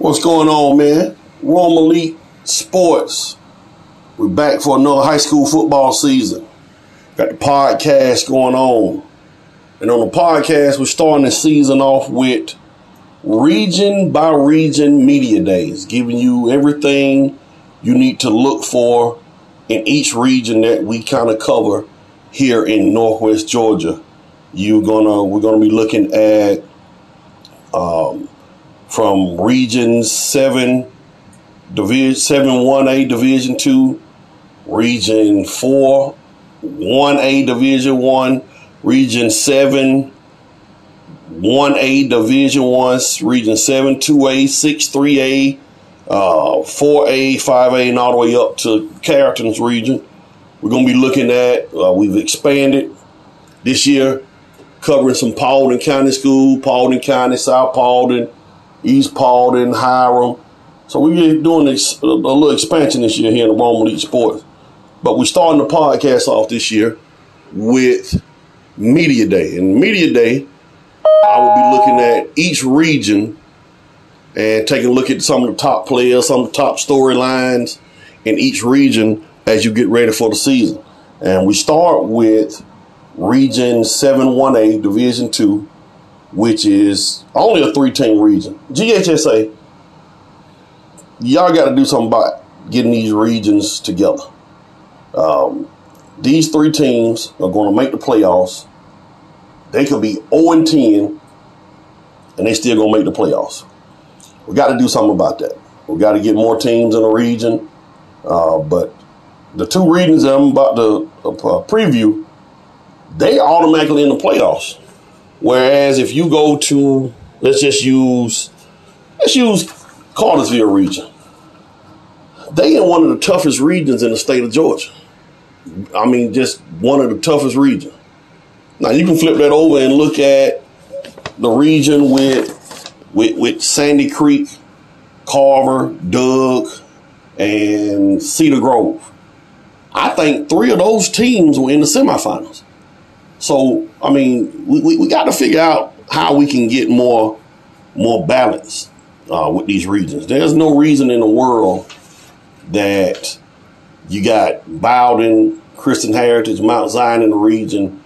What's going on, man? Rome Elite Sports. We're back for another high school football season. Got the podcast going on. And on the podcast, we're starting the season off with region by region media days, giving you everything you need to look for in each region that we kind of cover here in Northwest Georgia. We're gonna be looking at from Region 7, Division 7-1A, Division 2, Region 4, 1A, Division 1, Region 7, 1A, Division 1, Region 7, 2A, 6, 3A, 4A, 5A, and all the way up to Carrington's region. We're going to be looking at, we've expanded this year, covering some Paulding County School, Paulding County, South Paulding, East Paulding, Hiram. So we're doing a little expansion this year here in the Rome Elite Sports. But we're starting the podcast off this year with Media Day. And Media Day, I will be looking at each region and taking a look at some of the top players, some of the top storylines in each region as you get ready for the season. And we start with Region 7-1A, Division 2, which is only a three-team region. GHSA, y'all got to do something about getting these regions together. These three teams are going to make the playoffs. They could be 0-10, and they still going to make the playoffs. We got to do something about that. We got to get more teams in the region. But the two regions that I'm about to preview, they automatically in the playoffs. Whereas if you go to, let's use Cartersville region. They in one of the toughest regions in the state of Georgia. I mean, just one of the toughest regions. Now, you can flip that over and look at the region with Sandy Creek, Carver, Doug, and Cedar Grove. I think three of those teams were in the semifinals. So, I mean, we got to figure out how we can get more balance with these regions. There's no reason in the world that you got Bowden, Christian Heritage, Mount Zion in the region,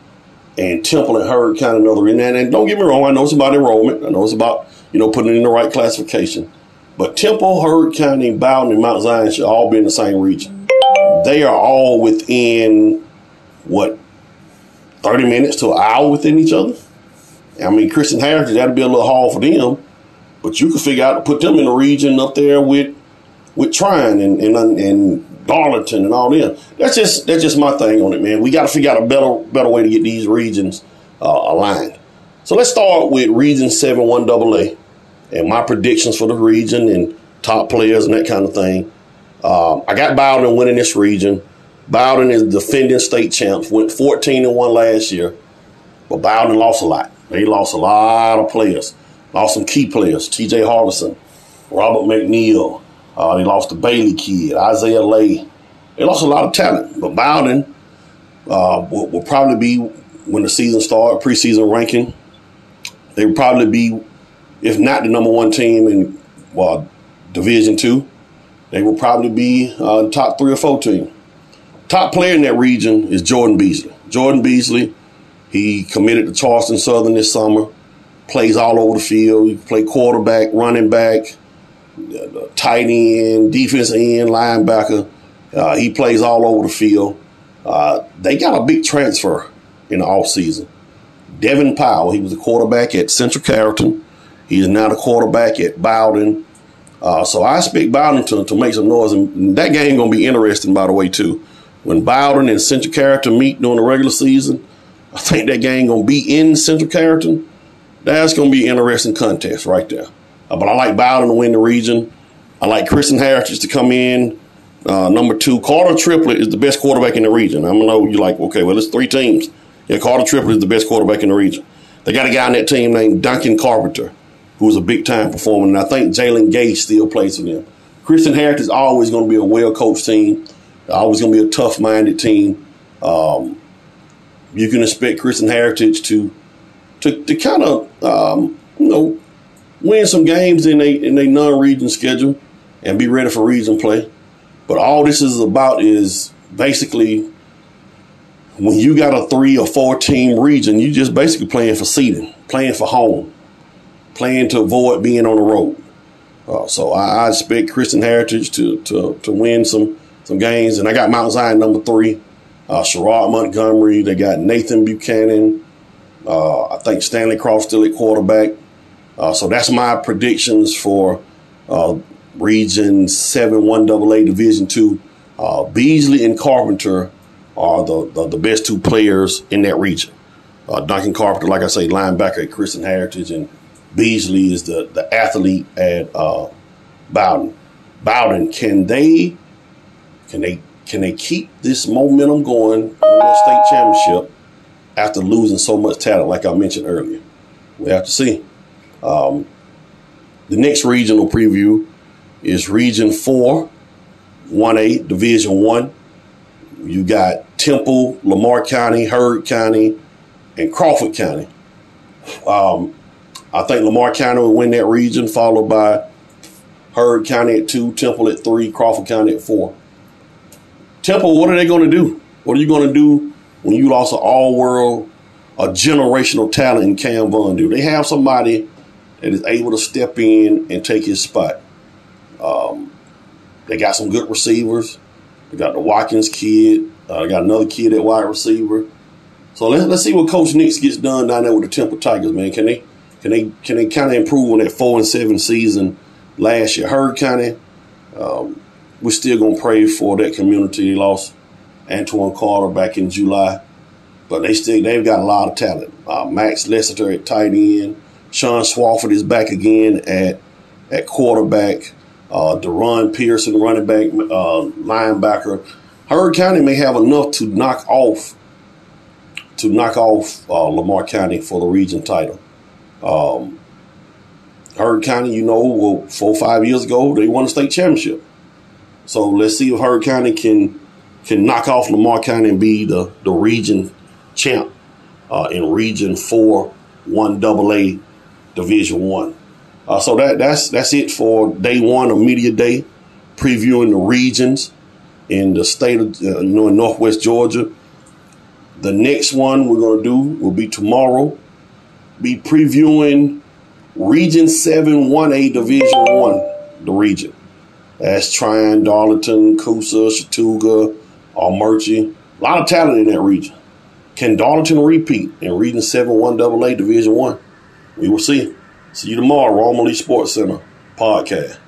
and Temple and Herd County in another region. And don't get me wrong, I know it's about enrollment. I know it's about, putting it in the right classification. But Temple, Herd County, Bowden, and Mount Zion should all be in the same region. They are all within, 30 minutes to an hour within each other? I mean, Christian Heritage, that'd be a little hard for them, but you could figure out to put them in a region up there with Trine and Darlington and all them. That's just my thing on it, man. We got to figure out a better way to get these regions aligned. So let's start with Region 7-1AA and my predictions for the region and top players and that kind of thing. I got Bowden winning this region. Bowden is defending state champs, went 14-1 last year, but Bowden lost a lot. They lost a lot of players, lost some key players, T.J. Harrison, Robert McNeil. They lost the Bailey kid, Isaiah Lay. They lost a lot of talent, but Bowden will probably be, when the season starts, preseason ranking, they will probably be, if not the number one team in Division 2, they will probably be top 3 or 4 team. Top player in that region is Jordan Beasley. Jordan Beasley, he committed to Charleston Southern this summer, plays all over the field. He can play quarterback, running back, tight end, defense end, linebacker. He plays all over the field. They got a big transfer in the offseason. Devin Powell, he was a quarterback at Central Carrington. He is now the quarterback at Bowden. So I expect Bowden to make some noise. And that game going to be interesting, by the way, too. When Bowden and Central Carrington meet during the regular season, I think that game going to be in Central Carrington. That's going to be an interesting contest right there. But I like Bowden to win the region. I like Christian Heritage to come in, number 2. Carter Triplett is the best quarterback in the region. I know you're like, okay, well, it's 3 teams. Yeah, Carter Triplett is the best quarterback in the region. They got a guy on that team named Duncan Carpenter, who was a big-time performer, and I think Jalen Gage still plays for them. Christian Heritage is always going to be a well-coached team. Always going to be a tough-minded team. You can expect Christian Heritage to kind of win some games in a non-region schedule and be ready for region play. But all this is about is basically when you got a 3 or 4 team region, you just basically playing for seeding, playing for home, playing to avoid being on the road. So I expect Christian Heritage to win some games. And I got Mount Zion number 3, Sherrod Montgomery. They got Nathan Buchanan. I think Stanley Cross still at quarterback. So that's my predictions for Region 7, 1AA, Division 2. Beasley and Carpenter are the best 2 players in that region. Duncan Carpenter, like I say, linebacker at Christian Heritage, and Beasley is the athlete at Bowden. Bowden, can they keep this momentum going in the state championship after losing so much talent, like I mentioned earlier? We have to see. The next regional preview is Region 4, 1A, Division 1. You got Temple, Lamar County, Herd County, and Crawford County. I think Lamar County will win that region, followed by Heard County at 2, Temple at 3, Crawford County at 4. Temple, what are they going to do? What are you going to do when you lost an all-world, a generational talent in Cam Vaughn? Do they have somebody that is able to step in and take his spot? They got some good receivers. They got the Watkins kid. They got another kid at wide receiver. So let's see what Coach Nix gets done down there with the Temple Tigers, man. Can they kind of improve on that 4-7 season last year? Heard County, we're still gonna pray for that community. They lost Antoine Carter back in July, but they've got a lot of talent. Max Lester at tight end, Sean Swafford is back again at quarterback. Deron Pearson, running back, linebacker. Heard County may have enough to knock off Lamar County for the region title. Heard County, 4 or 5 years ago, they won a state championship. So let's see if Heard County can knock off Lamar County and be the region champ in Region 4, 1AA, Division 1. So that's it for day one of Media Day, previewing the regions in the state of in Northwest Georgia. The next one we're going to do will be tomorrow. Be previewing Region 7, 1A, Division 1, the region. That's Trine, Darlington, Coosa, Chattooga, Almerchie. A lot of talent in that region. Can Darlington repeat in Region 7, 1AA, Division 1? We will see. See you tomorrow, Rome Elite Sports Center podcast.